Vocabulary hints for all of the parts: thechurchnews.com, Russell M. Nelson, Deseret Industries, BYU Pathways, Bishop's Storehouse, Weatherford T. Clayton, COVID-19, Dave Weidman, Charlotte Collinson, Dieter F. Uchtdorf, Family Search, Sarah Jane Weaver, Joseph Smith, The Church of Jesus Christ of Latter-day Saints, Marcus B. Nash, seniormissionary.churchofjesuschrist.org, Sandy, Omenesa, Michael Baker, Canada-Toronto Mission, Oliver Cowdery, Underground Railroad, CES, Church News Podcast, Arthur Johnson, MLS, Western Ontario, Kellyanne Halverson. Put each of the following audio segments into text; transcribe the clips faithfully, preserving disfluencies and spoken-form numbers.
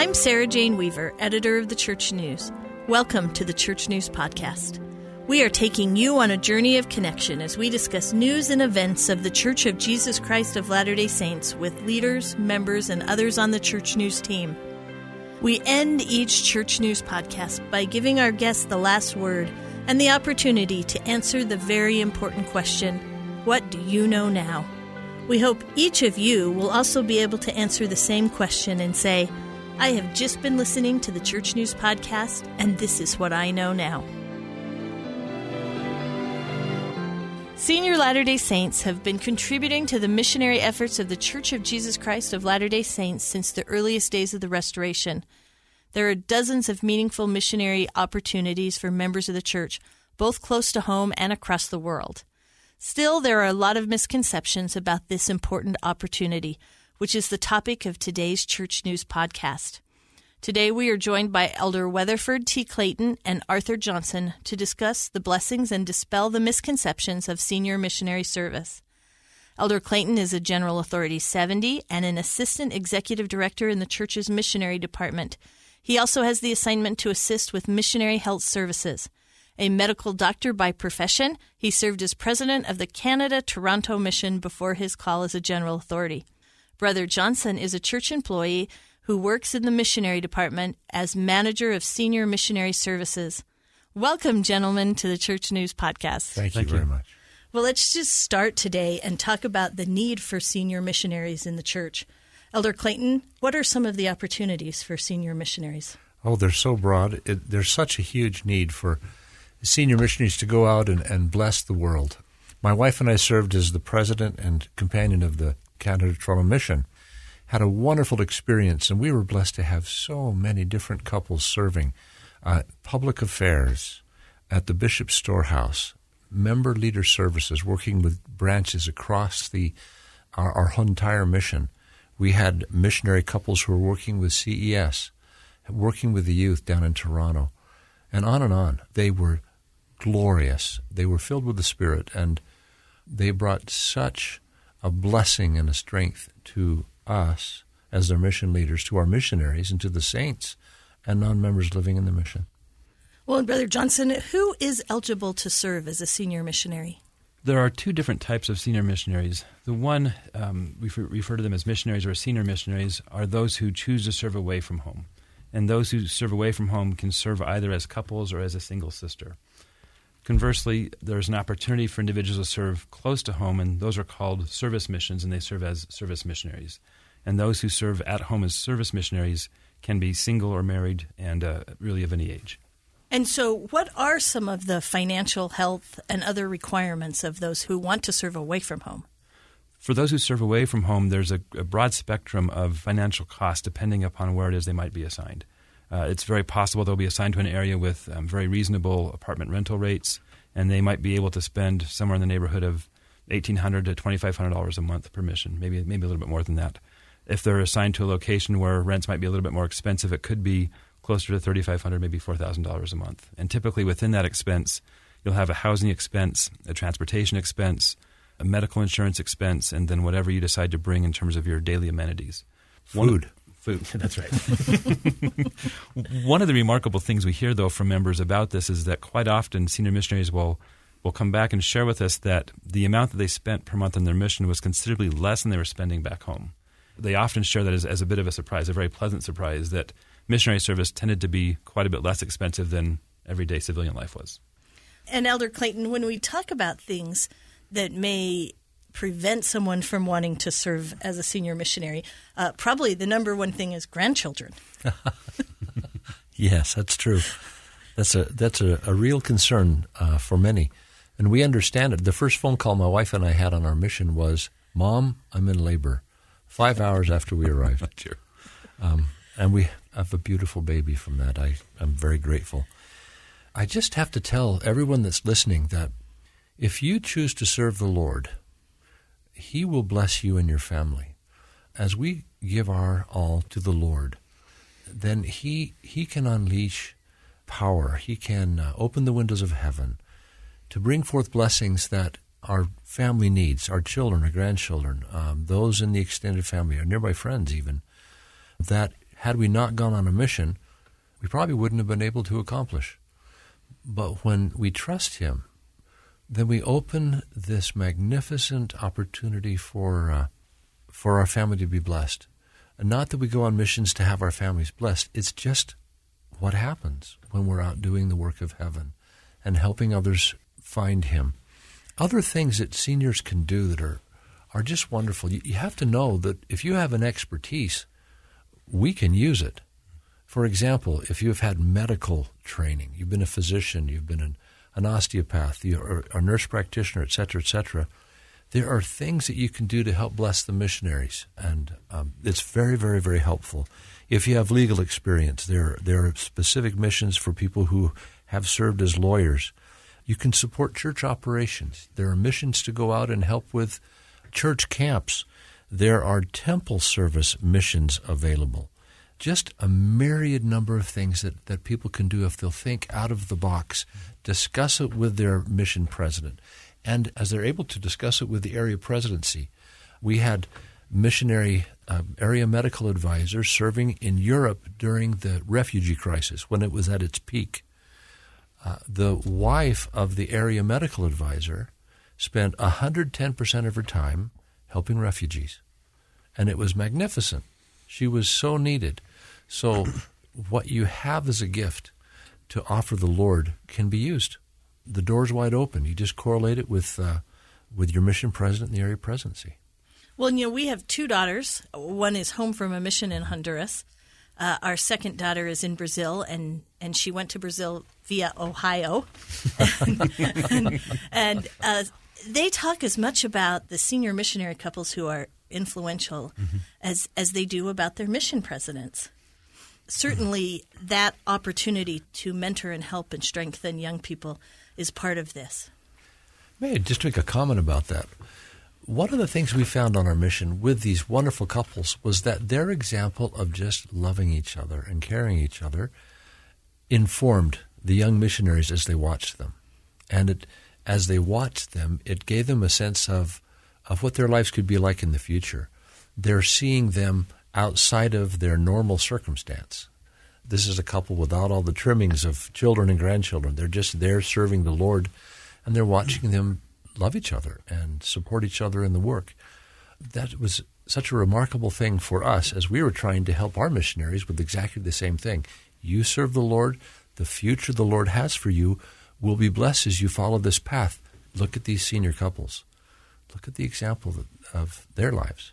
I'm Sarah Jane Weaver, editor of The Church News. Welcome to the Church News Podcast. We are taking you on a journey of connection as we discuss news and events of The Church of Jesus Christ of Latter-day Saints with leaders, members, and others on the Church News team. We end each Church News Podcast by giving our guests the last word and the opportunity to answer the very important question, what do you know now? We hope each of you will also be able to answer the same question and say, I have just been listening to the Church News Podcast, and this is what I know now. Senior Latter-day Saints have been contributing to the missionary efforts of the Church of Jesus Christ of Latter-day Saints since the earliest days of the Restoration. There are dozens of meaningful missionary opportunities for members of the Church, both close to home and across the world. Still, there are a lot of misconceptions about this important opportunity, which is the topic of today's Church News Podcast. Today we are joined by Elder Weatherford T. Clayton and Arthur Johnson to discuss the blessings and dispel the misconceptions of senior missionary service. Elder Clayton is a General Authority seventy and an Assistant Executive Director in the Church's Missionary Department. He also has the assignment to assist with missionary health services. A medical doctor by profession, he served as President of the Canada-Toronto Mission before his call as a General Authority. Brother Johnson is a church employee who works in the missionary department as manager of senior missionary services. Welcome, gentlemen, to the Church News Podcast. Thank you Thank very you. much. Well, let's just start today and talk about the need for senior missionaries in the church. Elder Clayton, what are some of the opportunities for senior missionaries? Oh, they're so broad. It, there's such a huge need for senior missionaries to go out and, and bless the world. My wife and I served as the president and companion of the Canada-Toronto Mission, had a wonderful experience, and we were blessed to have so many different couples serving uh, public affairs at the Bishop's Storehouse, member leader services, working with branches across the our, our entire mission. We had missionary couples who were working with C E S, working with the youth down in Toronto, and on and on. They were glorious. They were filled with the Spirit, and they brought such a blessing and a strength to us as their mission leaders, to our missionaries, and to the saints and non-members living in the mission. Well, and Brother Johnson, who is eligible to serve as a senior missionary? There are two different types of senior missionaries. The one, um, we refer to them as missionaries or senior missionaries, are those who choose to serve away from home. And those who serve away from home can serve either as couples or as a single sister. Conversely, there's an opportunity for individuals to serve close to home, and those are called service missions, and they serve as service missionaries. And those who serve at home as service missionaries can be single or married and uh, really of any age. And so what are some of the financial, health, and other requirements of those who want to serve away from home? For those who serve away from home, there's a, a broad spectrum of financial costs depending upon where it is they might be assigned. Uh, it's very possible they'll be assigned to an area with um, very reasonable apartment rental rates, and they might be able to spend somewhere in the neighborhood of eighteen hundred dollars to twenty-five hundred dollars a month per mission, maybe maybe a little bit more than that. If they're assigned to a location where rents might be a little bit more expensive, it could be closer to thirty-five hundred dollars, maybe four thousand dollars a month. And typically within that expense, you'll have a housing expense, a transportation expense, a medical insurance expense, and then whatever you decide to bring in terms of your daily amenities. Food. One, Food. That's right. One of the remarkable things we hear, though, from members about this is that quite often senior missionaries will, will come back and share with us that the amount that they spent per month on their mission was considerably less than they were spending back home. They often share that as, as a bit of a surprise, a very pleasant surprise, that missionary service tended to be quite a bit less expensive than everyday civilian life was. And Elder Clayton, when we talk about things that may prevent someone from wanting to serve as a senior missionary, uh, probably the number one thing is grandchildren. Yes, that's true. That's a that's a, a real concern uh, for many, and we understand it. The first phone call my wife and I had on our mission was, "Mom, I'm in labor," five hours after we arrived. Sure. um, and we have a beautiful baby from that. I, I'm very grateful. I just have to tell everyone that's listening that if you choose to serve the Lord, He will bless you and your family. As we give our all to the Lord, then He He can unleash power. He can uh, open the windows of heaven to bring forth blessings that our family needs, our children, our grandchildren, um, those in the extended family, our nearby friends even, that had we not gone on a mission, we probably wouldn't have been able to accomplish. But when we trust Him, then we open this magnificent opportunity for uh, for our family to be blessed. And not that we go on missions to have our families blessed. It's just what happens when we're out doing the work of heaven and helping others find Him. Other things that seniors can do that are, are just wonderful. You, you have to know that if you have an expertise, we can use it. For example, if you've had medical training, you've been a physician, you've been an, an osteopath, you're a nurse practitioner, et cetera, et cetera, there are things that you can do to help bless the missionaries, and um, it's very, very, very helpful. If you have legal experience, there, there are specific missions for people who have served as lawyers. You can support church operations. There are missions to go out and help with church camps. There are temple service missions available. Just a myriad number of things that, that people can do if they'll think out of the box, discuss it with their mission president. And as they're able to discuss it with the area presidency, we had missionary uh, area medical advisors serving in Europe during the refugee crisis when it was at its peak. Uh, the wife of the area medical advisor spent one hundred ten percent of her time helping refugees, and it was magnificent. She was so needed. So what you have as a gift to offer the Lord can be used. The door's wide open. You just correlate it with uh, with your mission president and the area presidency. Well, you know, we have two daughters. One is home from a mission in Honduras. Uh, our second daughter is in Brazil, and, and she went to Brazil via Ohio. and and, and uh, they talk as much about the senior missionary couples who are influential mm-hmm. as, as they do about their mission presidents. Certainly that opportunity to mentor and help and strengthen young people is part of this. May I just make a comment about that? One of the things we found on our mission with these wonderful couples was that their example of just loving each other and caring each other informed the young missionaries as they watched them. And it, as they watched them, it gave them a sense of, of what their lives could be like in the future. They're seeing them outside of their normal circumstance. This is a couple without all the trimmings of children and grandchildren. They're just there serving the Lord, and they're watching them love each other and support each other in the work. That was such a remarkable thing for us as we were trying to help our missionaries with exactly the same thing. You serve the Lord. The future the Lord has for you will be blessed as you follow this path. Look at these senior couples. Look at the example of their lives.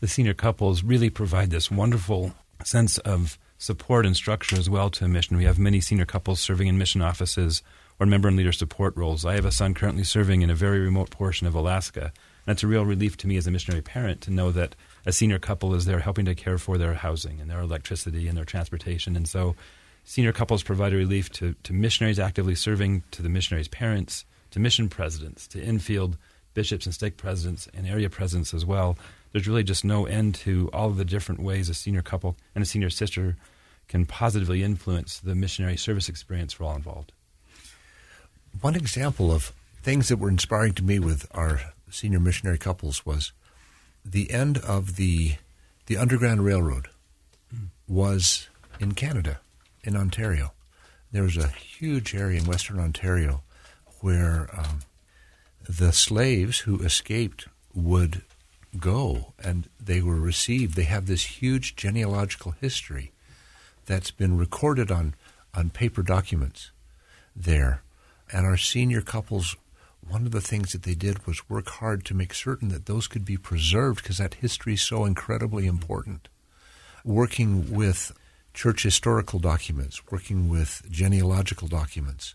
The senior couples really provide this wonderful sense of support and structure as well to a mission. We have many senior couples serving in mission offices or member and leader support roles. I have a son currently serving in a very remote portion of Alaska. And that's a real relief to me as a missionary parent to know that a senior couple is there helping to care for their housing and their electricity and their transportation. And so senior couples provide a relief to, to missionaries actively serving, to the missionaries' parents, to mission presidents, to in-field bishops and stake presidents and area presidents as well. There's really just no end to all of the different ways a senior couple and a senior sister can positively influence the missionary service experience for all involved. One example of things that were inspiring to me with our senior missionary couples was the end of the the Underground Railroad was in Canada, in Ontario. There was a huge area in Western Ontario where um, the slaves who escaped would go, and they were received. They have this huge genealogical history that's been recorded on, on paper documents there. And our senior couples, one of the things that they did was work hard to make certain that those could be preserved because that history is so incredibly important. Working with church historical documents, working with genealogical documents,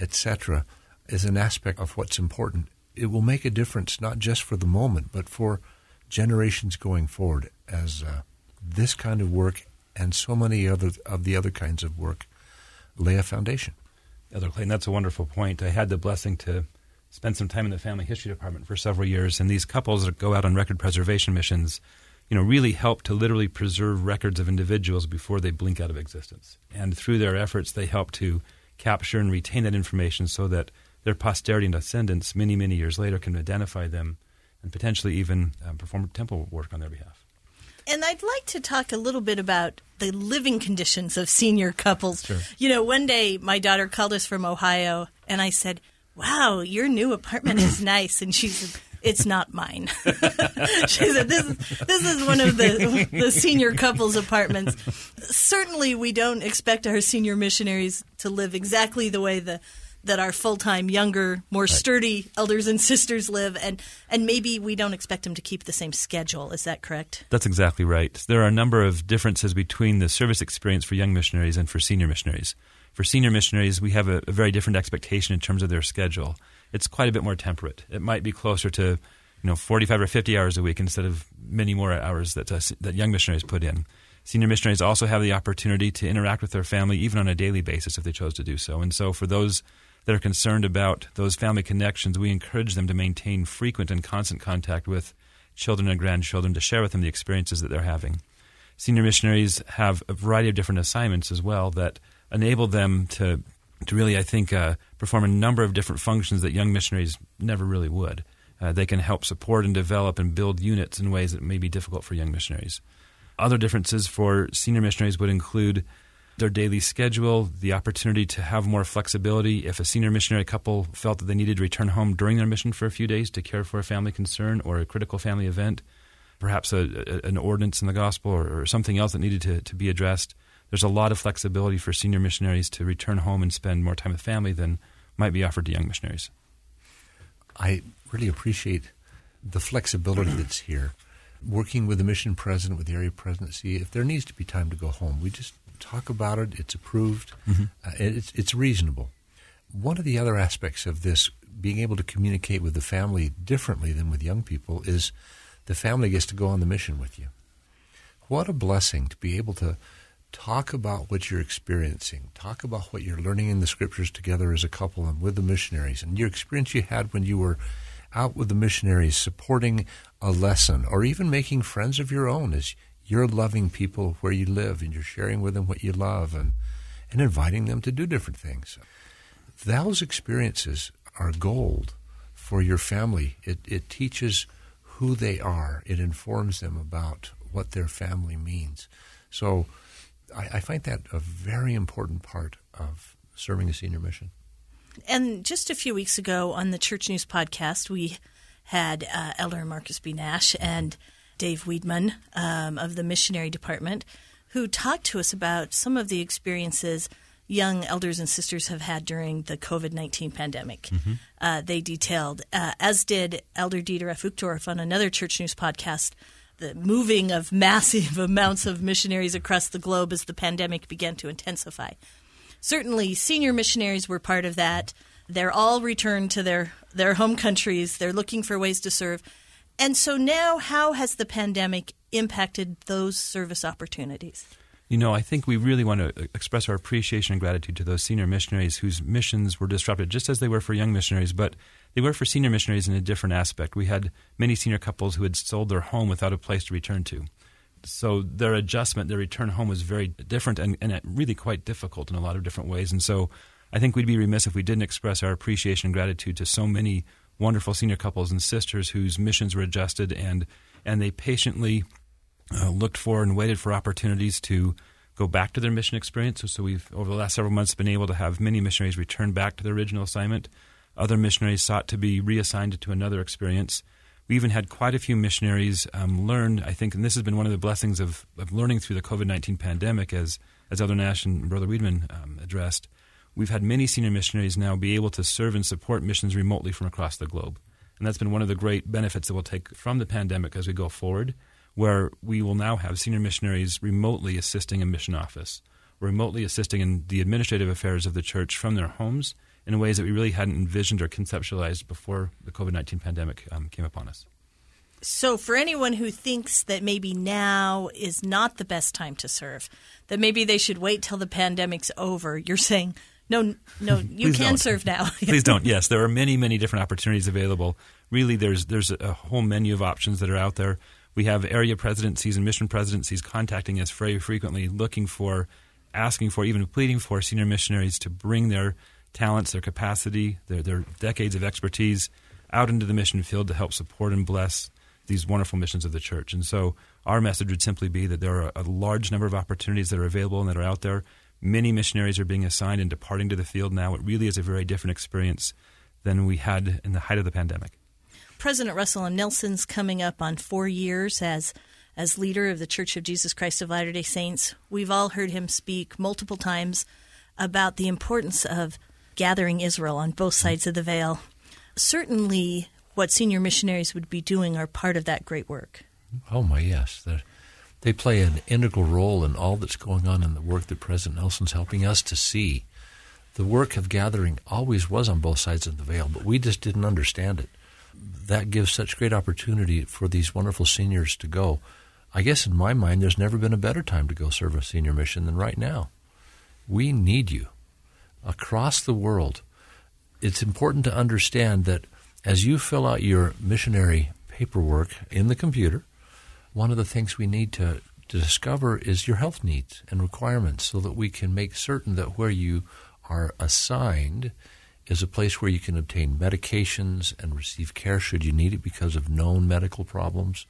et cetera, is an aspect of what's important. It will make a difference not just for the moment, but for generations going forward as uh, this kind of work and so many other of the other kinds of work lay a foundation. Elder Clayton, that's a wonderful point. I had the blessing to spend some time in the family history department for several years, and these couples that go out on record preservation missions, you know, really help to literally preserve records of individuals before they blink out of existence. And through their efforts, they help to capture and retain that information so that their posterity and descendants many, many years later can identify them and potentially even um, perform temple work on their behalf. and I'd like to talk a little bit about the living conditions of senior couples. Sure. You know, one day my daughter called us from Ohio, and I said, wow, your new apartment is nice. And she said, it's not mine. She said, this is, this is one of the, the senior couples' apartments. Certainly we don't expect our senior missionaries to live exactly the way the that our full-time, younger, more right. sturdy elders and sisters live, and, and maybe we don't expect them to keep the same schedule. Is that correct? That's exactly right. There are a number of differences between the service experience for young missionaries and for senior missionaries. For senior missionaries, we have a, a very different expectation in terms of their schedule. It's quite a bit more temperate. It might be closer to, you know, forty-five or fifty hours a week instead of many more hours that uh, that young missionaries put in. Senior missionaries also have the opportunity to interact with their family even on a daily basis if they chose to do so. And so for those that are concerned about those family connections, we encourage them to maintain frequent and constant contact with children and grandchildren to share with them the experiences that they're having. Senior missionaries have a variety of different assignments as well that enable them to to really, I think, uh, perform a number of different functions that young missionaries never really would. Uh, they can help support and develop and build units in ways that may be difficult for young missionaries. Other differences for senior missionaries would include their daily schedule, the opportunity to have more flexibility. If a senior missionary couple felt that they needed to return home during their mission for a few days to care for a family concern or a critical family event, perhaps a, a, an ordinance in the gospel or, or something else that needed to, to be addressed, there's a lot of flexibility for senior missionaries to return home and spend more time with family than might be offered to young missionaries. I really appreciate the flexibility that's here. Working with the mission president, with the area presidency, if there needs to be time to go home, we just talk about it. It's approved. Mm-hmm. Uh, it's, it's reasonable. One of the other aspects of this, being able to communicate with the family differently than with young people, is the family gets to go on the mission with you. What a blessing to be able to talk about what you're experiencing, talk about what you're learning in the Scriptures together as a couple and with the missionaries, and your experience you had when you were out with the missionaries supporting a lesson or even making friends of your own as you're loving people where you live and you're sharing with them what you love and, and inviting them to do different things. Those experiences are gold for your family. It, it teaches who they are. It informs them about what their family means. So I, I find that a very important part of serving a senior mission. And just a few weeks ago on the Church News Podcast, we had uh, Elder Marcus B. Nash and Dave Weidman um, of the Missionary Department, who talked to us about some of the experiences young elders and sisters have had during the COVID nineteen pandemic. Mm-hmm. Uh, they detailed, uh, as did Elder Dieter F. Uchtdorf on another Church News Podcast, the moving of massive amounts of missionaries across the globe as the pandemic began to intensify. Certainly, senior missionaries were part of that. They're all returned to their, their home countries. They're looking for ways to serve. And so now, how has the pandemic impacted those service opportunities? You know, I think we really want to express our appreciation and gratitude to those senior missionaries whose missions were disrupted, just as they were for young missionaries, but they were for senior missionaries in a different aspect. We had many senior couples who had sold their home without a place to return to. So their adjustment, their return home was very different and, and really quite difficult in a lot of different ways. And so I think we'd be remiss if we didn't express our appreciation and gratitude to so many wonderful senior couples and sisters whose missions were adjusted and and they patiently uh, looked for and waited for opportunities to go back to their mission experience. So we've, over the last several months, been able to have many missionaries return back to their original assignment. Other missionaries sought to be reassigned to another experience. We even had quite a few missionaries um, learn, I think, and this has been one of the blessings of, of learning through the COVID nineteen pandemic, as as Elder Nash and Brother Weidman um, addressed. We've had many senior missionaries now be able to serve and support missions remotely from across the globe. And that's been one of the great benefits that we'll take from the pandemic as we go forward, where we will now have senior missionaries remotely assisting a mission office, remotely assisting in the administrative affairs of the church from their homes, in ways that we really hadn't envisioned or conceptualized before the COVID nineteen pandemic um, came upon us. So for anyone who thinks that maybe now is not the best time to serve, that maybe they should wait till the pandemic's over, you're saying, no, no, you can don't. serve now. Please don't. Yes, there are many, many different opportunities available. Really, there's there's a whole menu of options that are out there. We have area presidencies and mission presidencies contacting us very frequently, looking for, asking for, even pleading for senior missionaries to bring their talents, their capacity, their, their decades of expertise out into the mission field to help support and bless these wonderful missions of the church. And so our message would simply be that there are a large number of opportunities that are available and that are out there. Many missionaries are being assigned and departing to the field now. It really is a very different experience than we had in the height of the pandemic. President Russell M. Nelson's coming up on four years as as leader of the Church of Jesus Christ of Latter-day Saints. We've all heard him speak multiple times about the importance of gathering Israel on both sides of the veil. Certainly what senior missionaries would be doing are part of that great work. Oh, my, yes. They're, they play an integral role in all that's going on in the work that President Nelson's helping us to see. The work of gathering always was on both sides of the veil, but we just didn't understand it. That gives such great opportunity for these wonderful seniors to go. I guess in my mind, there's never been a better time to go serve a senior mission than right now. We need you across the world. It's important to understand that as you fill out your missionary paperwork in the computer, one of the things we need to, to discover is your health needs and requirements so that we can make certain that where you are assigned is a place where you can obtain medications and receive care should you need it because of known medical problems,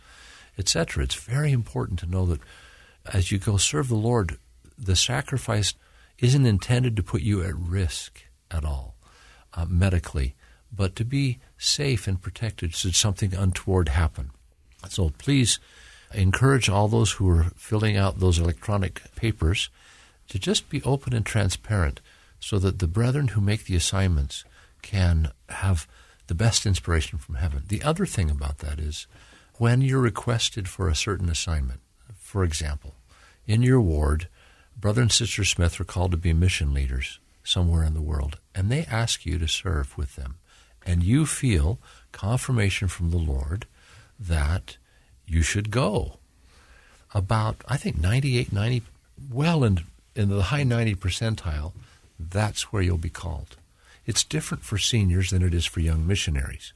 et cetera. It's very important to know that as you go serve the Lord, the sacrifice isn't intended to put you at risk at all uh, medically, but to be safe and protected should something untoward happen. So please encourage all those who are filling out those electronic papers to just be open and transparent so that the brethren who make the assignments can have the best inspiration from heaven. The other thing about that is when you're requested for a certain assignment, for example, in your ward, Brother and Sister Smith are called to be mission leaders somewhere in the world, and they ask you to serve with them. And you feel confirmation from the Lord that you should go. About, I think, ninety-eight, ninety, well in, in the high ninety percentile, that's where you'll be called. It's different for seniors than it is for young missionaries.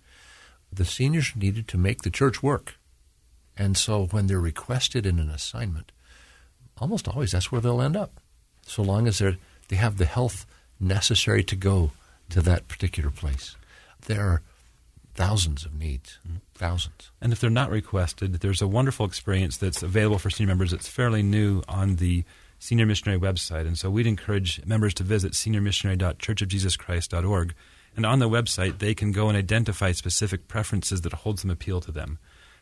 The seniors needed to make the church work. And so when they're requested in an assignment, almost always that's where they'll end up, so long as they're, they have the health necessary to go to that particular place. There are thousands of needs, thousands. And if they're not requested, there's a wonderful experience that's available for senior members that's fairly new on the Senior Missionary website. And so we'd encourage members to visit senior missionary dot church of jesus christ dot org. And on the website, they can go and identify specific preferences that hold some appeal to them.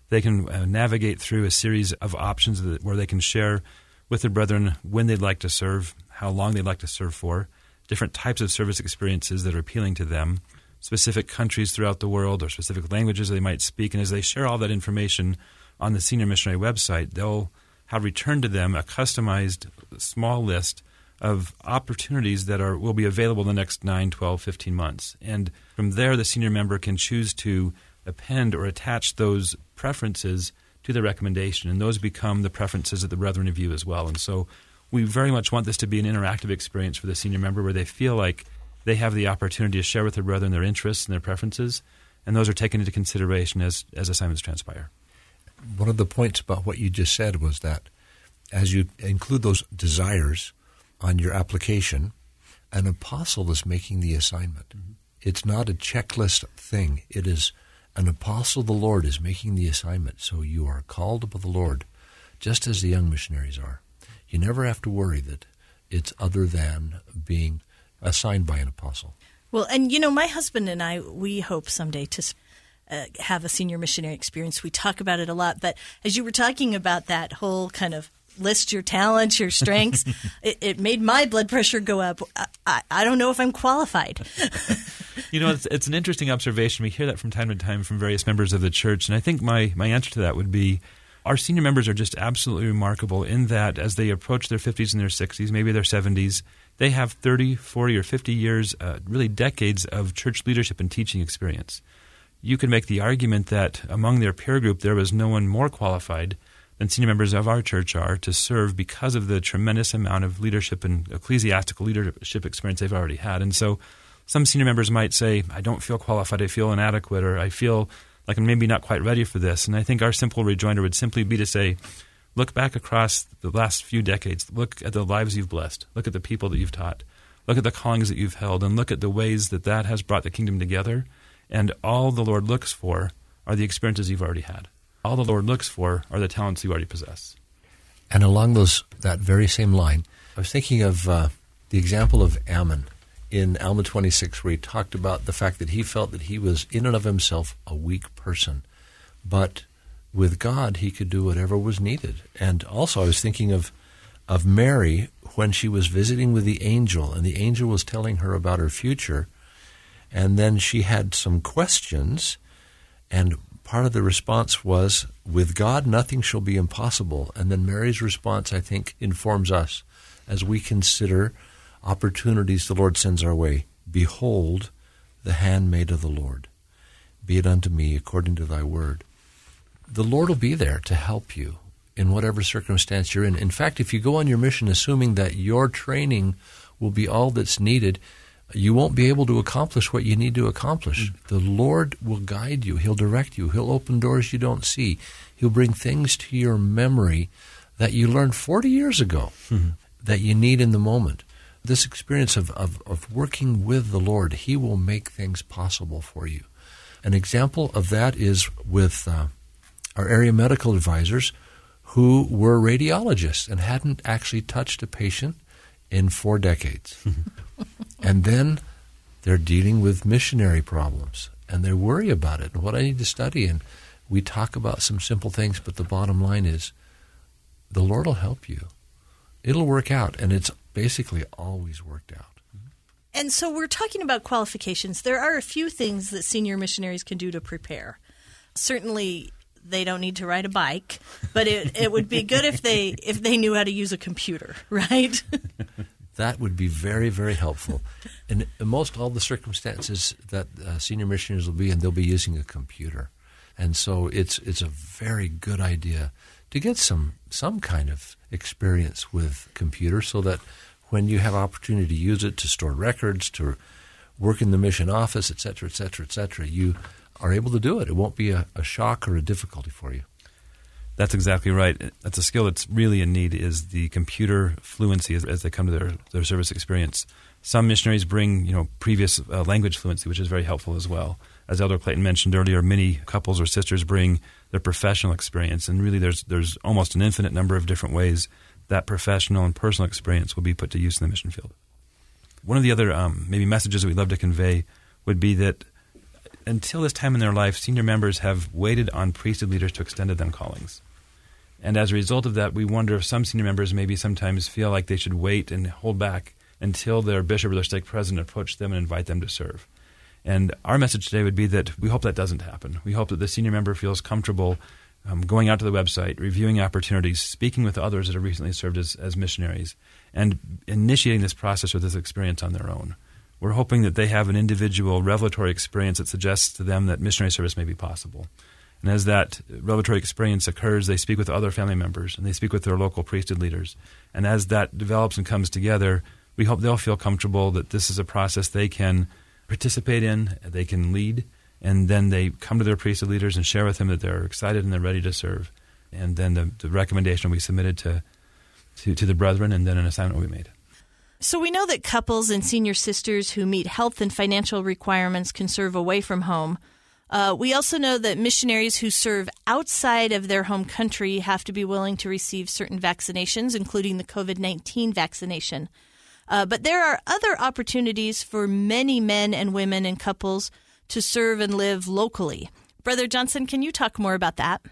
They can uh, navigate through a series of options that, where they can share with their brethren when they'd like to serve, how long they'd like to serve for, different types of service experiences that are appealing to them, specific countries throughout the world or specific languages they might speak. And as they share all that information on the Senior Missionary website, they'll have returned to them a customized small list of opportunities that are will be available in the next nine, twelve, fifteen months. And from there, the senior member can choose to append or attach those preferences to the recommendation, and those become the preferences that the brethren review as well. And so we very much want this to be an interactive experience for the senior member where they feel like they have the opportunity to share with their brethren their interests and their preferences, and those are taken into consideration as, as assignments transpire. One of the points about what you just said was that as you include those desires on your application, an apostle is making the assignment. Mm-hmm. It's not a checklist thing. It is an apostle of the Lord is making the assignment. So you are called by the Lord just as the young missionaries are. You never have to worry that it's other than being assigned by an apostle. Well, and you know, my husband and I, we hope someday to Uh, have a senior missionary experience. We talk about it a lot, but as you were talking about that whole kind of list your talents, your strengths, it, it made my blood pressure go up. I, I, I don't know if I'm qualified. You know, it's, it's an interesting observation. We hear that from time to time from various members of the church, and I think my, my answer to that would be our senior members are just absolutely remarkable in that as they approach their fifties and their sixties, maybe their seventies, they have thirty, forty, or fifty years, uh, really decades of church leadership and teaching experience. You could make the argument that among their peer group, there was no one more qualified than senior members of our church are to serve because of the tremendous amount of leadership and ecclesiastical leadership experience they've already had. And so some senior members might say, I don't feel qualified, I feel inadequate, or I feel like I'm maybe not quite ready for this. And I think our simple rejoinder would simply be to say, look back across the last few decades, look at the lives you've blessed, look at the people that you've taught, look at the callings that you've held, and look at the ways that that has brought the kingdom together. And all the Lord looks for are the experiences you've already had. All the Lord looks for are the talents you already possess. And along those that very same line, I was thinking of uh, the example of Ammon in Alma twenty-six, where he talked about the fact that he felt that he was in and of himself a weak person, but with God he could do whatever was needed. And also I was thinking of of Mary when she was visiting with the angel, and the angel was telling her about her future, and then she had some questions, and part of the response was, with God, nothing shall be impossible. And then Mary's response, I think, informs us as we consider opportunities the Lord sends our way. Behold, the handmaid of the Lord. Be it unto me according to thy word. The Lord will be there to help you in whatever circumstance you're in. In fact, if you go on your mission assuming that your training will be all that's needed, you won't be able to accomplish what you need to accomplish. The Lord will guide you. He'll direct you. He'll open doors you don't see. He'll bring things to your memory that you learned forty years ago mm-hmm. that you need in the moment. This experience of, of, of working with the Lord, He will make things possible for you. An example of that is with uh, our area medical advisors who were radiologists and hadn't actually touched a patient in four decades. And then they're dealing with missionary problems, and they worry about it and what I need to study. And we talk about some simple things, but the bottom line is the Lord will help you. It'll work out, and it's basically always worked out. And so we're talking about qualifications. There are a few things that senior missionaries can do to prepare. Certainly they don't need to ride a bike, but it, it would be good if they if they knew how to use a computer, right? That would be very, very helpful. In most all the circumstances that uh, senior missionaries will be in, they'll be using a computer. And so it's it's a very good idea to get some some kind of experience with computer so that when you have opportunity to use it to store records, to work in the mission office, et cetera, et cetera, et cetera, you are able to do it. It won't be a, a shock or a difficulty for you. That's exactly right. That's a skill that's really in need, is the computer fluency as, as they come to their, their service experience. Some missionaries bring, you know, previous uh, language fluency, which is very helpful as well. As Elder Clayton mentioned earlier, many couples or sisters bring their professional experience, and really there's there's almost an infinite number of different ways that professional and personal experience will be put to use in the mission field. One of the other um, maybe messages that we'd love to convey would be that until this time in their life, senior members have waited on priesthood leaders to extend to them callings. And as a result of that, we wonder if some senior members maybe sometimes feel like they should wait and hold back until their bishop or their stake president approach them and invite them to serve. And our message today would be that we hope that doesn't happen. We hope that the senior member feels comfortable um, going out to the website, reviewing opportunities, speaking with others that have recently served as, as missionaries, and initiating this process or this experience on their own. We're hoping that they have an individual revelatory experience that suggests to them that missionary service may be possible. And as that revelatory experience occurs, they speak with other family members, and they speak with their local priesthood leaders. And as that develops and comes together, we hope they'll feel comfortable that this is a process they can participate in, they can lead, and then they come to their priesthood leaders and share with them that they're excited and they're ready to serve. And then the, the recommendation we submitted to, to, to the brethren, and then an assignment we made. So we know that couples and senior sisters who meet health and financial requirements can serve away from home. Uh, we also know that missionaries who serve outside of their home country have to be willing to receive certain vaccinations, including the COVID nineteen vaccination. Uh, but there are other opportunities for many men and women and couples to serve and live locally. Brother Johnson, can you talk more about that?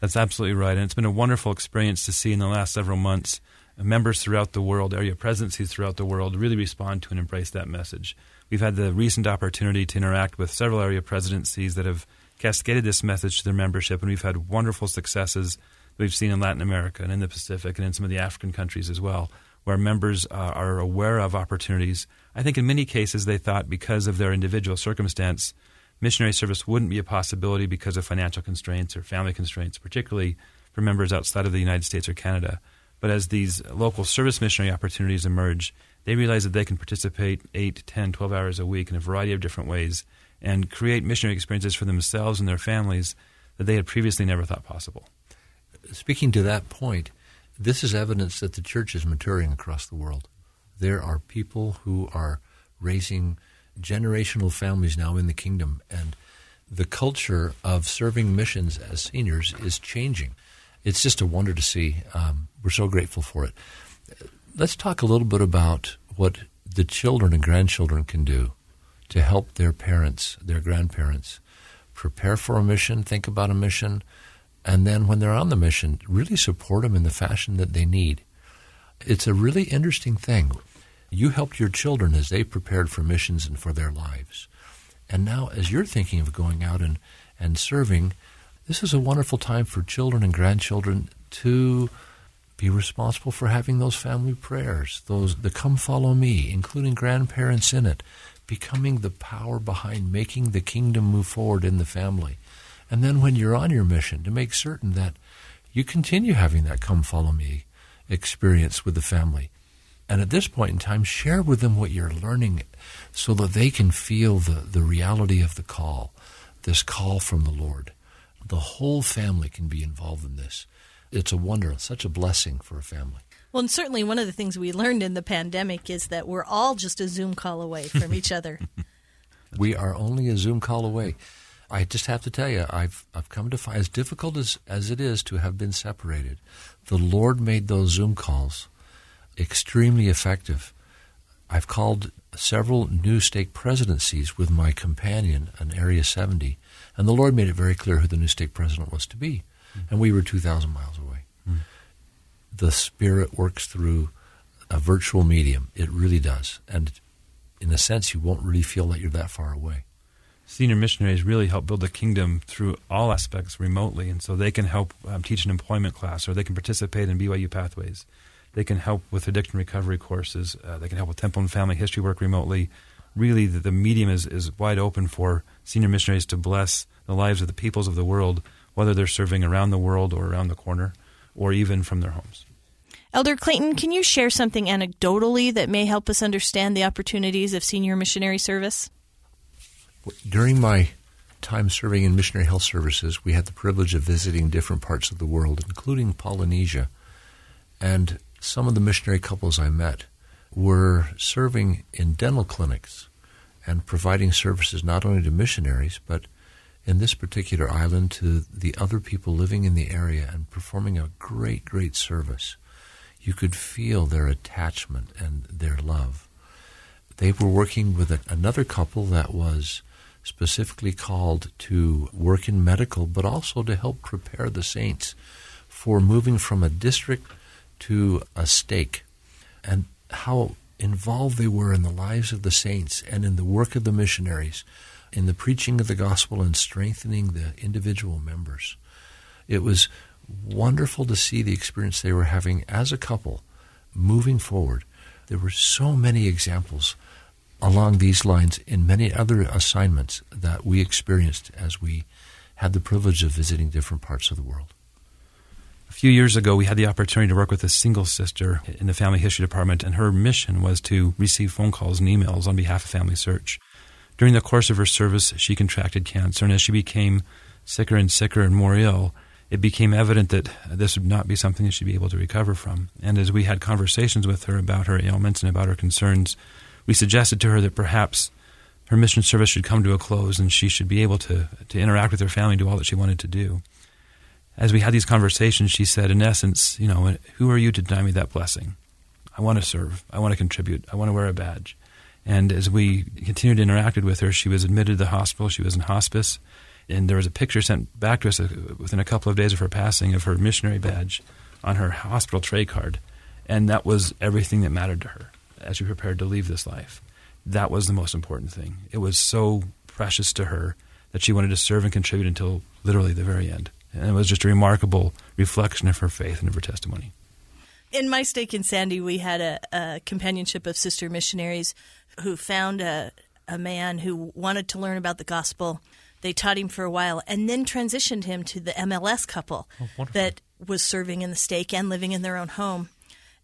That's absolutely right. And it's been a wonderful experience to see in the last several months members throughout the world, area presidencies throughout the world, really respond to and embrace that message. We've had the recent opportunity to interact with several area presidencies that have cascaded this message to their membership, and we've had wonderful successes that we've seen in Latin America and in the Pacific and in some of the African countries as well, where members uh, are aware of opportunities. I think in many cases they thought because of their individual circumstance, missionary service wouldn't be a possibility because of financial constraints or family constraints, particularly for members outside of the United States or Canada. But as these local service missionary opportunities emerge, they realize that they can participate eight, ten, twelve hours a week in a variety of different ways and create missionary experiences for themselves and their families that they had previously never thought possible. Speaking to that point, this is evidence that the church is maturing across the world. There are people who are raising generational families now in the kingdom, and the culture of serving missions as seniors is changing. It's just a wonder to see. Um, we're so grateful for it. Let's talk a little bit about what the children and grandchildren can do to help their parents, their grandparents, prepare for a mission, think about a mission, and then when they're on the mission, really support them in the fashion that they need. It's a really interesting thing. You helped your children as they prepared for missions and for their lives. And now as you're thinking of going out and, and serving, this is a wonderful time for children and grandchildren to be responsible for having those family prayers, those the come follow me, including grandparents in it, becoming the power behind making the kingdom move forward in the family. And then when you're on your mission, to make certain that you continue having that come follow me experience with the family. And at this point in time, share with them what you're learning so that they can feel the, the reality of the call, this call from the Lord. The whole family can be involved in this. It's a wonder, such a blessing for a family. Well, and certainly one of the things we learned in the pandemic is that we're all just a Zoom call away from each other. We are only a Zoom call away. I just have to tell you, I've I've come to find, as difficult as, as it is to have been separated, the Lord made those Zoom calls extremely effective. I've called several new stake presidencies with my companion in Area seventy, and the Lord made it very clear who the new stake president was to be, mm-hmm. and we were two thousand miles away. Mm-hmm. The Spirit works through a virtual medium. It really does, and in a sense, you won't really feel that you're that far away. Senior missionaries really help build a kingdom through all aspects remotely, and so they can help um, teach an employment class, or they can participate in B Y U Pathways. They can help with addiction recovery courses. Uh, they can help with temple and family history work remotely. Really, the, the medium is, is wide open for senior missionaries to bless the lives of the peoples of the world, whether they're serving around the world or around the corner, or even from their homes. Elder Clayton, can you share something anecdotally that may help us understand the opportunities of senior missionary service? During my time serving in missionary health services, we had the privilege of visiting different parts of the world, including Polynesia. And some of the missionary couples I met were serving in dental clinics and providing services not only to missionaries, but in this particular island to the other people living in the area and performing a great, great service. You could feel their attachment and their love. They were working with a, another couple that was specifically called to work in medical, but also to help prepare the saints for moving from a district to a stake, and how involved they were in the lives of the saints and in the work of the missionaries, in the preaching of the gospel and strengthening the individual members. It was wonderful to see the experience they were having as a couple moving forward. There were so many examples along these lines in many other assignments that we experienced as we had the privilege of visiting different parts of the world. A few years ago, we had the opportunity to work with a single sister in the family history department, and her mission was to receive phone calls and emails on behalf of Family Search. During the course of her service, she contracted cancer, and as she became sicker and sicker and more ill, it became evident that this would not be something that she'd be able to recover from. And as we had conversations with her about her ailments and about her concerns, we suggested to her that perhaps her mission service should come to a close and she should be able to, to interact with her family and do all that she wanted to do. As we had these conversations, she said, in essence, you know, who are you to deny me that blessing? I want to serve. I want to contribute. I want to wear a badge. And as we continued to interact with her, she was admitted to the hospital. She was in hospice. And there was a picture sent back to us within a couple of days of her passing of her missionary badge on her hospital tray card. And that was everything that mattered to her as she prepared to leave this life. That was the most important thing. It was so precious to her that she wanted to serve and contribute until literally the very end. And it was just a remarkable reflection of her faith and of her testimony. In my stake in Sandy, we had a, a companionship of sister missionaries who found a, a man who wanted to learn about the gospel. They taught him for a while and then transitioned him to the M L S couple oh, that was serving in the stake and living in their own home.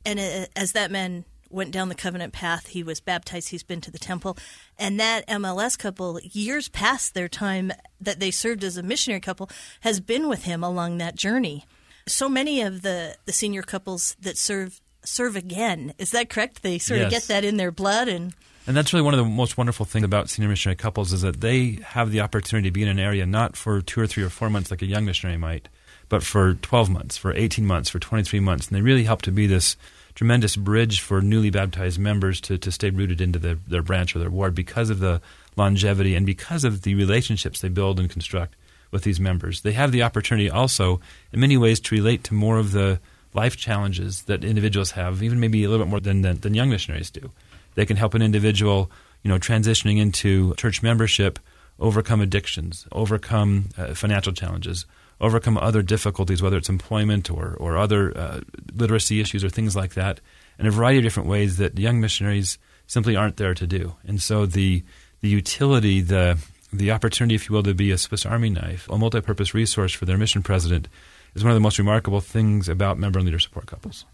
And as that man went down the covenant path, he was baptized, he's been to the temple. And that M L S couple, years past their time that they served as a missionary couple, has been with him along that journey. So many of the, the senior couples that serve serve again. Is that correct? They sort yes. of get that in their blood. and And that's really one of the most wonderful things about senior missionary couples is that they have the opportunity to be in an area not for two or three or four months like a young missionary might, but for twelve months, for eighteen months, for twenty-three months. And they really help to be this tremendous bridge for newly baptized members to, to stay rooted into their, their branch or their ward because of the longevity and because of the relationships they build and construct with these members. They have the opportunity also in many ways to relate to more of the life challenges that individuals have, even maybe a little bit more than, than, than young missionaries do. They can help an individual, you know, transitioning into church membership, overcome addictions, overcome uh, financial challenges, overcome other difficulties, whether it's employment or, or other uh, literacy issues or things like that, in a variety of different ways that young missionaries simply aren't there to do. And so the the utility, the the opportunity, if you will, to be a Swiss Army knife, a multipurpose resource for their mission president, is one of the most remarkable things about member and leader support couples.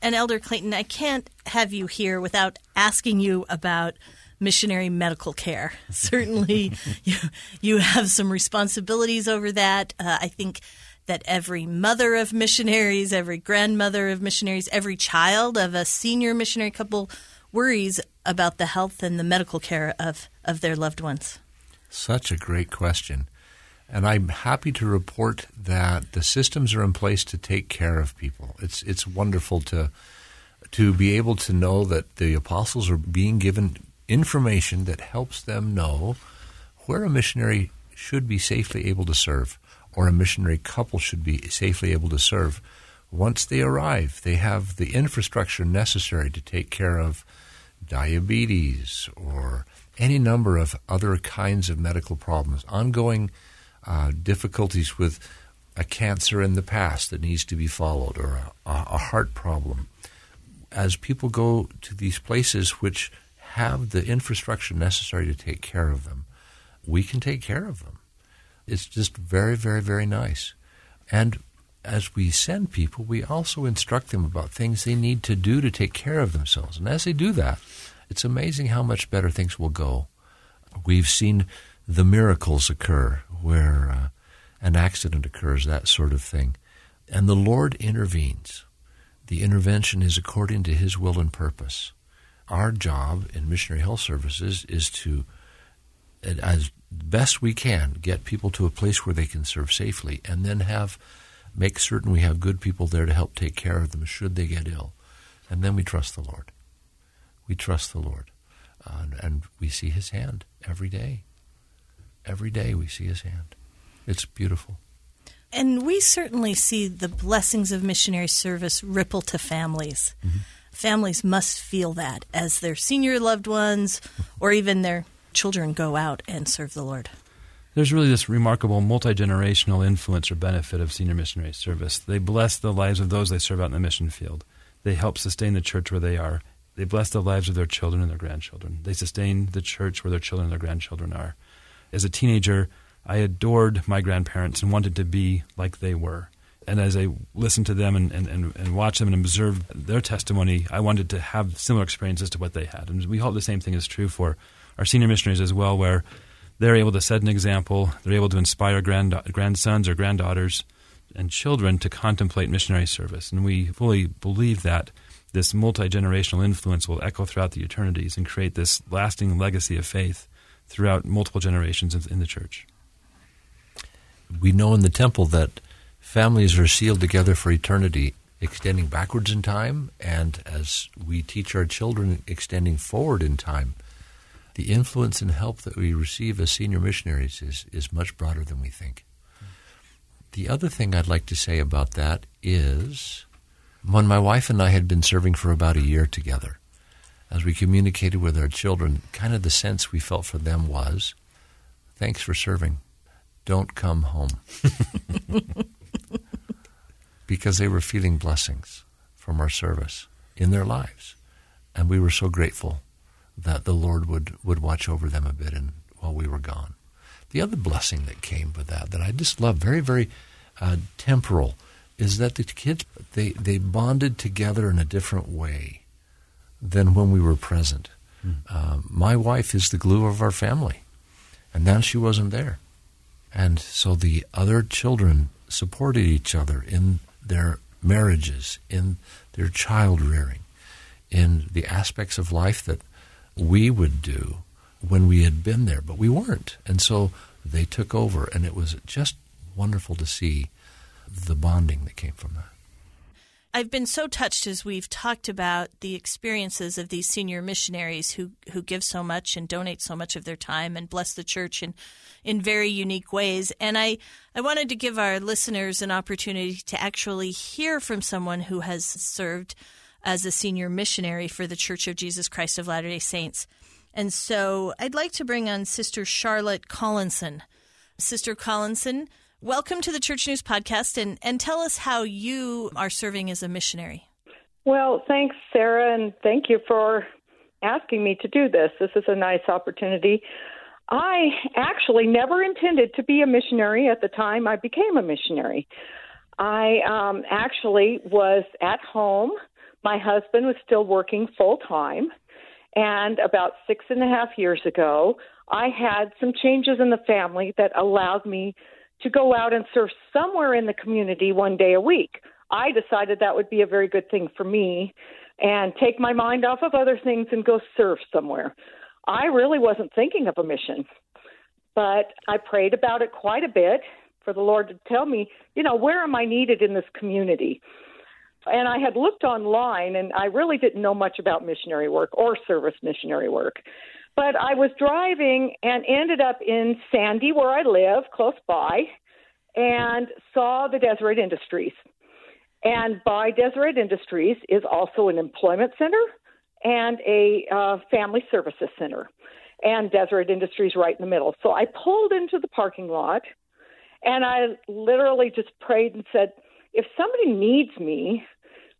And Elder Clayton, I can't have you here without asking you about missionary medical care. Certainly you, you have some responsibilities over that. Uh, I think that every mother of missionaries, every grandmother of missionaries, every child of a senior missionary couple worries about the health and the medical care of, of their loved ones. Such a great question. And I'm happy to report that the systems are in place to take care of people. It's it's wonderful to to be able to know that the apostles are being given information that helps them know where a missionary should be safely able to serve, or a missionary couple should be safely able to serve. Once they arrive, they have the infrastructure necessary to take care of diabetes or any number of other kinds of medical problems, ongoing Uh, difficulties with a cancer in the past that needs to be followed, or a, a heart problem. As people go to these places which have the infrastructure necessary to take care of them, we can take care of them. It's just very, very, very nice. And as we send people, we also instruct them about things they need to do to take care of themselves. And as they do that, it's amazing how much better things will go. We've seen the miracles occur where uh, an accident occurs, that sort of thing. And the Lord intervenes. The intervention is according to His will and purpose. Our job in Missionary Health Services is to, as best we can, get people to a place where they can serve safely, and then have make certain we have good people there to help take care of them should they get ill. And then we trust the Lord. We trust the Lord. Uh, and, and we see His hand every day. Every day we see His hand. It's beautiful. And we certainly see the blessings of missionary service ripple to families. Mm-hmm. Families must feel that as their senior loved ones or even their children go out and serve the Lord. There's really this remarkable multi-generational influence or benefit of senior missionary service. They bless the lives of those they serve out in the mission field. They help sustain the church where they are. They bless the lives of their children and their grandchildren. They sustain the church where their children and their grandchildren are. As a teenager, I adored my grandparents and wanted to be like they were. And as I listened to them and, and, and, and watched them and observed their testimony, I wanted to have similar experiences to what they had. And we hope the same thing is true for our senior missionaries as well, where they're able to set an example, they're able to inspire grand, grandsons or granddaughters and children to contemplate missionary service. And we fully believe that this multi-generational influence will echo throughout the eternities and create this lasting legacy of faith throughout multiple generations in the church. We know in the temple that families are sealed together for eternity, extending backwards in time, and as we teach our children, extending forward in time. The influence and help that we receive as senior missionaries is, is much broader than we think. The other thing I'd like to say about that is when my wife and I had been serving for about a year together, as we communicated with our children, kind of the sense we felt for them was, thanks for serving. Don't come home. Because they were feeling blessings from our service in their lives. And we were so grateful that the Lord would, would watch over them a bit and while we were gone. The other blessing that came with that, that I just love, very, very uh, temporal, is that the kids, they, they bonded together in a different way than when we were present. Mm. Uh, my wife is the glue of our family, and now she wasn't there. And so the other children supported each other in their marriages, in their child rearing, in the aspects of life that we would do when we had been there, but we weren't. And so they took over, and it was just wonderful to see the bonding that came from that. I've been so touched as we've talked about the experiences of these senior missionaries who, who give so much and donate so much of their time and bless the church in, in very unique ways. And I, I wanted to give our listeners an opportunity to actually hear from someone who has served as a senior missionary for the Church of Jesus Christ of Latter-day Saints. And so I'd like to bring on Sister Charlotte Collinson. Sister Collinson, welcome to the Church News Podcast, and, and tell us how you are serving as a missionary. Well, thanks, Sarah, and thank you for asking me to do this. This is a nice opportunity. I actually never intended to be a missionary at the time I became a missionary. I um, actually was at home. My husband was still working full-time, and about six and a half years ago, I had some changes in the family that allowed me to go out and serve somewhere in the community one day a week. I decided that would be a very good thing for me and take my mind off of other things and go serve somewhere. I really wasn't thinking of a mission, but I prayed about it quite a bit for the Lord to tell me, you know, where am I needed in this community? And I had looked online, and I really didn't know much about missionary work or service missionary work. But I was driving and ended up in Sandy, where I live, close by, and saw the Deseret Industries. And by Deseret Industries is also an employment center and a uh, family services center. And Deseret Industries right in the middle. So I pulled into the parking lot, and I literally just prayed and said, if somebody needs me,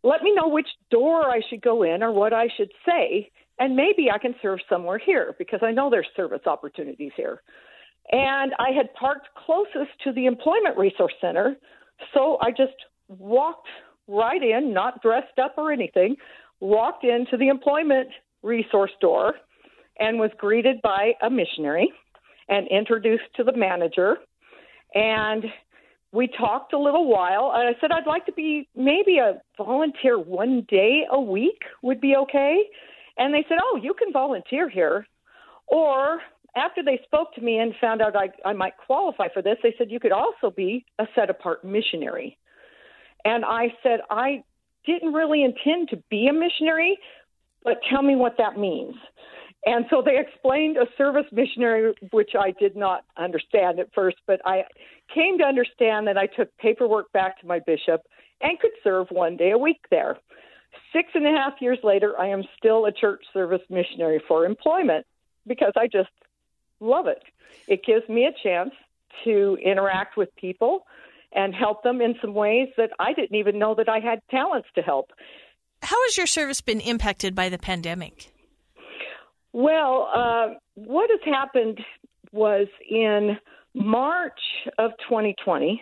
let me know which door I should go in or what I should say. And maybe I can serve somewhere here because I know there's service opportunities here. And I had parked closest to the Employment Resource Center, so I just walked right in, not dressed up or anything, walked into the Employment Resource door and was greeted by a missionary and introduced to the manager. And we talked a little while. And I said, I'd like to be maybe a volunteer one day a week would be okay. And they said, oh, you can volunteer here. Or after they spoke to me and found out I, I might qualify for this, they said, you could also be a set-apart missionary. And I said, I didn't really intend to be a missionary, but tell me what that means. And so they explained a service missionary, which I did not understand at first, but I came to understand that I took paperwork back to my bishop and could serve one day a week there. Six and a half years later, I am still a church service missionary for employment because I just love it. It gives me a chance to interact with people and help them in some ways that I didn't even know that I had talents to help. How has your service been impacted by the pandemic? Well, uh, what has happened was in March of twenty twenty,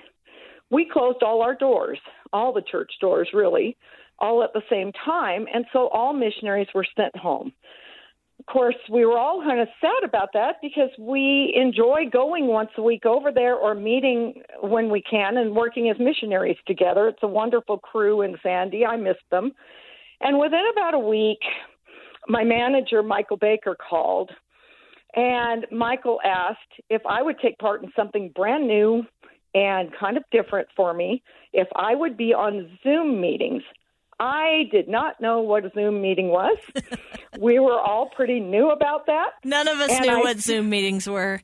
we closed all our doors, all the church doors, really, all at the same time, and so all missionaries were sent home. Of course, we were all kind of sad about that because we enjoy going once a week over there or meeting when we can and working as missionaries together. It's a wonderful crew in Sandy. I missed them. And within about a week, my manager, Michael Baker, called, and Michael asked if I would take part in something brand new and kind of different for me, if I would be on Zoom meetings. I did not know what a Zoom meeting was. We were all pretty new about that. None of us and knew I, what Zoom meetings were.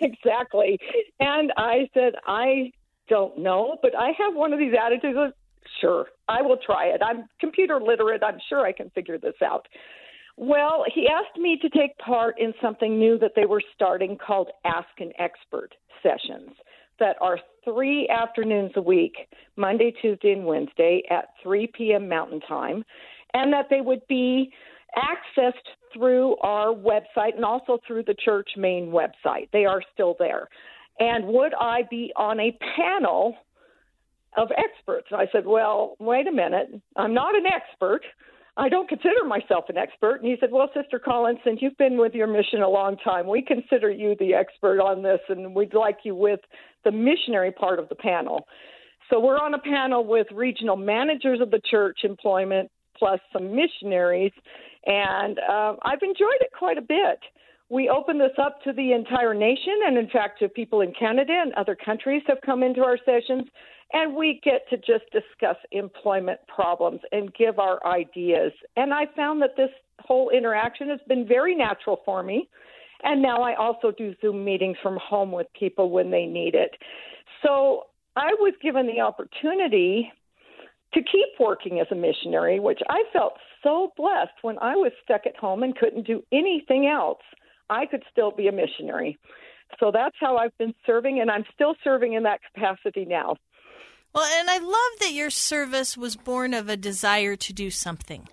Exactly. And I said, I don't know, but I have one of these attitudes of, sure, I will try it. I'm computer literate. I'm sure I can figure this out. Well, he asked me to take part in something new that they were starting called Ask an Expert sessions that are three afternoons a week, Monday, Tuesday, and Wednesday at three p.m. Mountain Time, and that they would be accessed through our website and also through the church main website. They are still there. And would I be on a panel of experts? And I said, well, wait a minute. I'm not an expert. I don't consider myself an expert. And he said, well, Sister Collinson, you've been with your mission a long time. We consider you the expert on this, and we'd like you with the missionary part of the panel. So we're on a panel with regional managers of the church employment, plus some missionaries, And uh, I've enjoyed it quite a bit. We opened this up to the entire nation, and in fact, to people in Canada and other countries have come into our sessions, and we get to just discuss employment problems and give our ideas. And I found that this whole interaction has been very natural for me. And now I also do Zoom meetings from home with people when they need it. So I was given the opportunity to keep working as a missionary, which I felt so blessed when I was stuck at home and couldn't do anything else. I could still be a missionary. So that's how I've been serving, and I'm still serving in that capacity now. Well, and I love that your service was born of a desire to do something,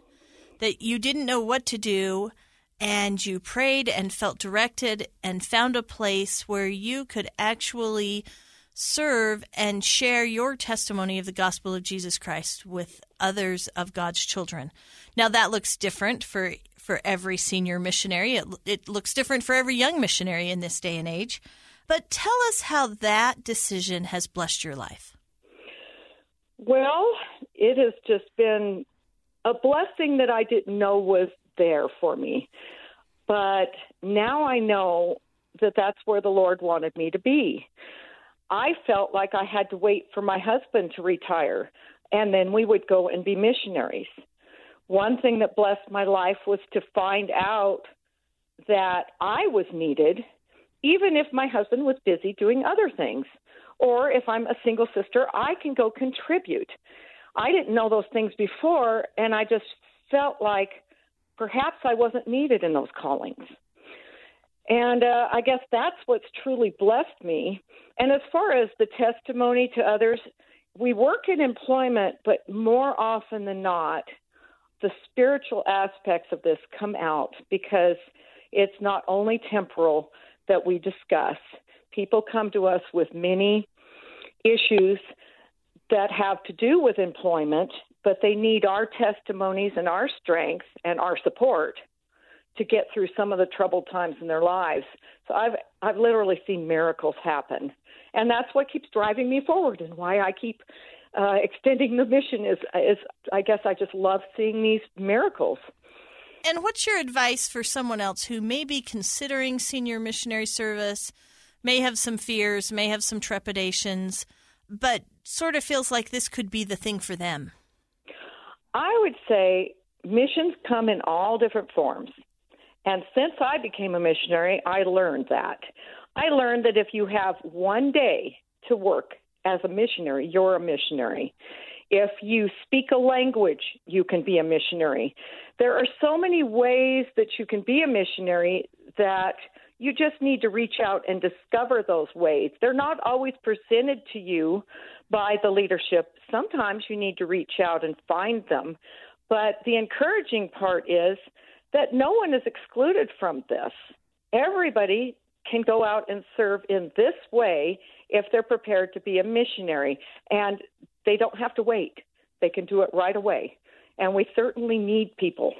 that you didn't know what to do, and you prayed and felt directed and found a place where you could actually serve and share your testimony of the gospel of Jesus Christ with others of God's children. Now, that looks different for, for every senior missionary. It, it looks different for every young missionary in this day and age. But tell us how that decision has blessed your life. Well, it has just been a blessing that I didn't know was there for me. But now I know that that's where the Lord wanted me to be. I felt like I had to wait for my husband to retire, and then we would go and be missionaries. One thing that blessed my life was to find out that I was needed, even if my husband was busy doing other things. Or if I'm a single sister, I can go contribute. I didn't know those things before, and I just felt like perhaps I wasn't needed in those callings. And uh, I guess that's what's truly blessed me. And as far as the testimony to others, we work in employment, but more often than not, the spiritual aspects of this come out because it's not only temporal that we discuss. People come to us with many issues that have to do with employment, but they need our testimonies and our strength and our support to get through some of the troubled times in their lives. So I've I've literally seen miracles happen. And that's what keeps driving me forward and why I keep uh, extending the mission is, is I guess I just love seeing these miracles. And what's your advice for someone else who may be considering senior missionary service, may have some fears, may have some trepidations, but sort of feels like this could be the thing for them? I would say missions come in all different forms. And since I became a missionary, I learned that. I learned that if you have one day to work as a missionary, you're a missionary. If you speak a language, you can be a missionary. There are so many ways that you can be a missionary that you just need to reach out and discover those ways. They're not always presented to you by the leadership. Sometimes you need to reach out and find them. But the encouraging part is that no one is excluded from this. Everybody can go out and serve in this way if they're prepared to be a missionary. And they don't have to wait. They can do it right away. And we certainly need people.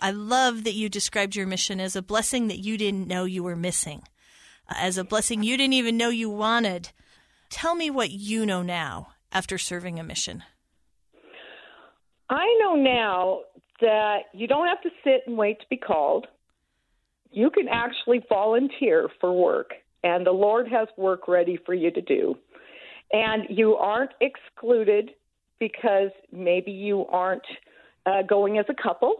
I love that you described your mission as a blessing that you didn't know you were missing, as a blessing you didn't even know you wanted. Tell me what you know now after serving a mission. I know now that you don't have to sit and wait to be called. You can actually volunteer for work, and the Lord has work ready for you to do. And you aren't excluded because maybe you aren't uh, going as a couple.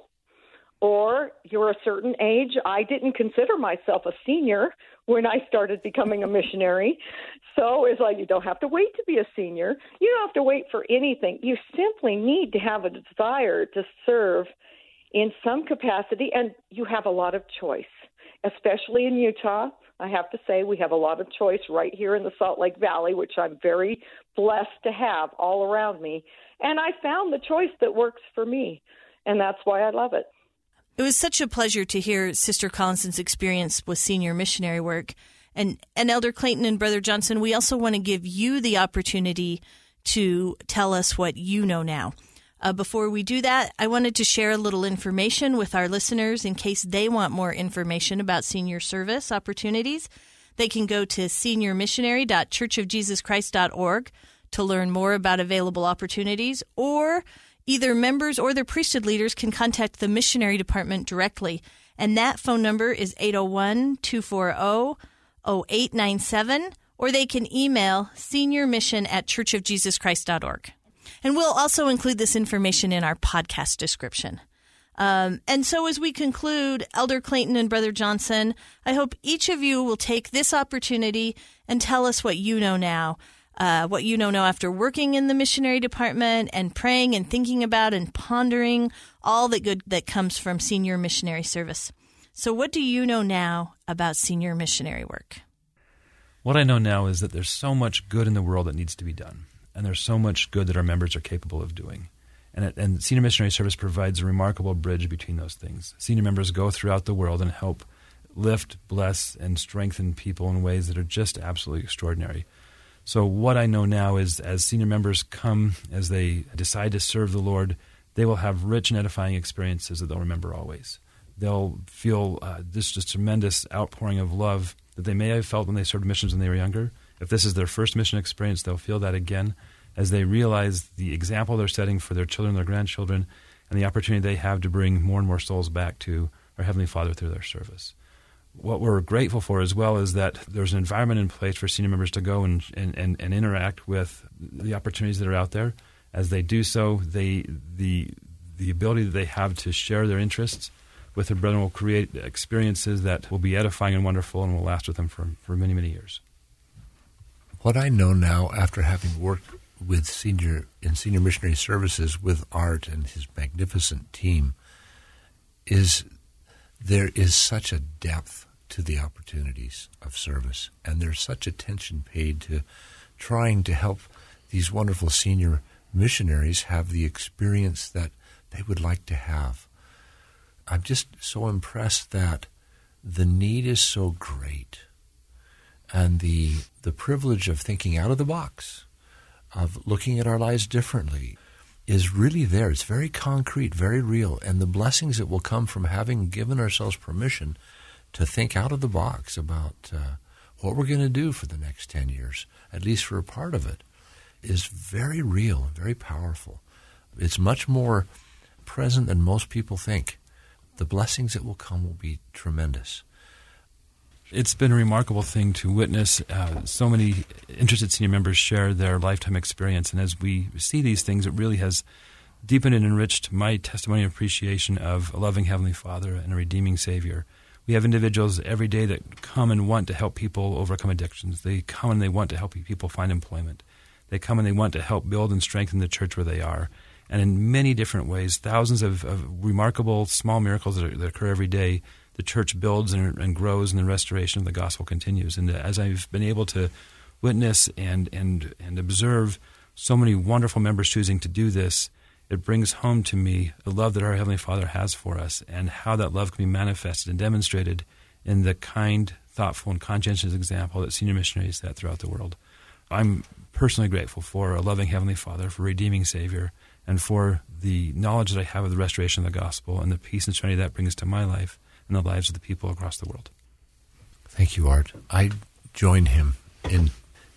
Or you're a certain age. I didn't consider myself a senior when I started becoming a missionary. So it's like you don't have to wait to be a senior. You don't have to wait for anything. You simply need to have a desire to serve in some capacity, and you have a lot of choice, especially in Utah. I have to say we have a lot of choice right here in the Salt Lake Valley, which I'm very blessed to have all around me. And I found the choice that works for me, and that's why I love it. It was such a pleasure to hear Sister Collinson's experience with senior missionary work. And, and Elder Clayton and Brother Johnson, we also want to give you the opportunity to tell us what you know now. Uh, before we do that, I wanted to share a little information with our listeners in case they want more information about senior service opportunities. They can go to senior missionary dot church of jesus christ dot org to learn more about available opportunities, or Either members or their priesthood leaders can contact the missionary department directly, and that phone number is eight oh one, two four zero, zero eight nine seven, or they can email senior mission at church of jesus christ dot org. And we'll also include this information in our podcast description. Um, and so as we conclude, Elder Clayton and Brother Johnson, I hope each of you will take this opportunity and tell us what you know now, uh, what you know now after working in the missionary department and praying and thinking about and pondering all the good that comes from senior missionary service. So what do you know now about senior missionary work? What I know now is that there's so much good in the world that needs to be done, and there's so much good that our members are capable of doing. And, it, and senior missionary service provides a remarkable bridge between those things. Senior members go throughout the world and help lift, bless, and strengthen people in ways that are just absolutely extraordinary. So what I know now is as senior members come, as they decide to serve the Lord, they will have rich and edifying experiences that they'll remember always. They'll feel uh, this just tremendous outpouring of love that they may have felt when they served missions when they were younger. If this is their first mission experience, they'll feel that again, as they realize the example they're setting for their children, their grandchildren, and the opportunity they have to bring more and more souls back to our Heavenly Father through their service. What we're grateful for as well is that there's an environment in place for senior members to go and, and, and, and interact with the opportunities that are out there. As they do so, they the the ability that they have to share their interests with their brethren will create experiences that will be edifying and wonderful and will last with them for, for many, many years. What I know now after having worked with senior in senior missionary services with Art and his magnificent team is there is such a depth to the opportunities of service, and there's such attention paid to trying to help these wonderful senior missionaries have the experience that they would like to have. I'm just so impressed that the need is so great, and the the privilege of thinking out of the box, of looking at our lives differently, is really there. It's very concrete, very real, and the blessings that will come from having given ourselves permission to think out of the box about uh, what we're going to do for the next ten years, at least for a part of it, is very real and very powerful. It's much more present than most people think. The blessings that will come will be tremendous. It's been a remarkable thing to witness uh, so many interested senior members share their lifetime experience. And as we see these things, it really has deepened and enriched my testimony and appreciation of a loving Heavenly Father and a redeeming Savior. We have individuals every day that come and want to help people overcome addictions. They come and they want to help people find employment. They come and they want to help build and strengthen the church where they are. And in many different ways, thousands of, of remarkable small miracles that, are, that occur every day, the church builds and, and grows, and the restoration of the gospel continues. And as I've been able to witness and and and observe so many wonderful members choosing to do this, it brings home to me the love that our Heavenly Father has for us and how that love can be manifested and demonstrated in the kind, thoughtful, and conscientious example that senior missionaries set throughout the world. I'm personally grateful for a loving Heavenly Father, for a redeeming Savior, and for the knowledge that I have of the restoration of the gospel and the peace and serenity that brings to my life and the lives of the people across the world. Thank you, Art. I join him in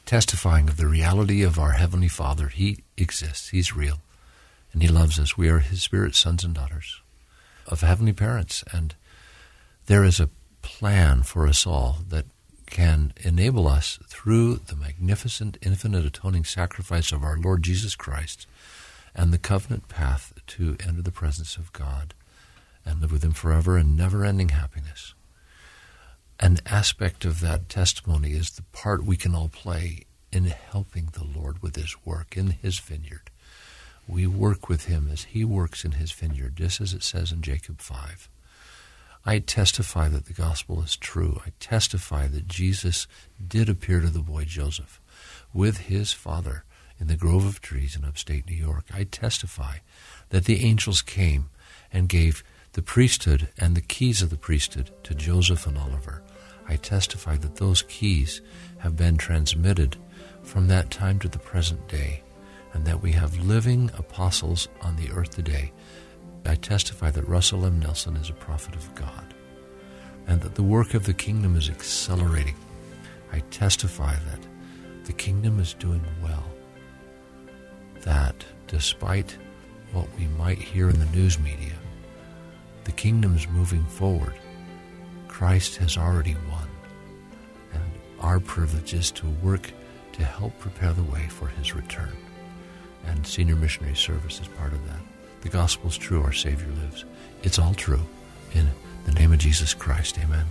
testifying of the reality of our Heavenly Father. He exists. He's real. And He loves us. We are His Spirit, sons and daughters of Heavenly parents. And there is a plan for us all that can enable us through the magnificent, infinite atoning sacrifice of our Lord Jesus Christ and the covenant path to enter the presence of God and live with Him forever in never-ending happiness. An aspect of that testimony is the part we can all play in helping the Lord with His work in His vineyard. We work with Him as He works in His vineyard, just as it says in Jacob five. I testify that the gospel is true. I testify that Jesus did appear to the boy Joseph with his father in the grove of trees in upstate New York. I testify that the angels came and gave the priesthood and the keys of the priesthood to Joseph and Oliver. I testify that those keys have been transmitted from that time to the present day, and that we have living apostles on the earth today. I testify that Russell M. Nelson is a prophet of God, and that the work of the kingdom is accelerating. I testify that the kingdom is doing well, that despite what we might hear in the news media. The kingdom's moving forward. Christ has already won. And our privilege is to work to help prepare the way for his return. And senior missionary service is part of that. The gospel's true. Our Savior lives. It's all true. In the name of Jesus Christ, amen.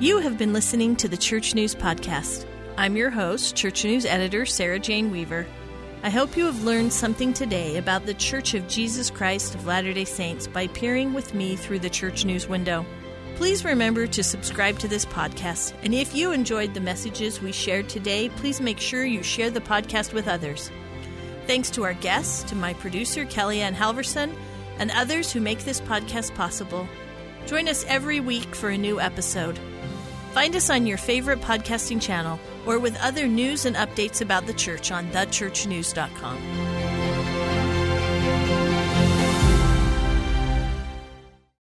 You have been listening to the Church News Podcast. I'm your host, Church News Editor Sarah Jane Weaver. I hope you have learned something today about the Church of Jesus Christ of Latter-day Saints by peering with me through the Church News window. Please remember to subscribe to this podcast, and if you enjoyed the messages we shared today, please make sure you share the podcast with others. Thanks to our guests, to my producer, Kellyanne Halverson, and others who make this podcast possible. Join us every week for a new episode. Find us on your favorite podcasting channel or with other news and updates about the church on the church news dot com.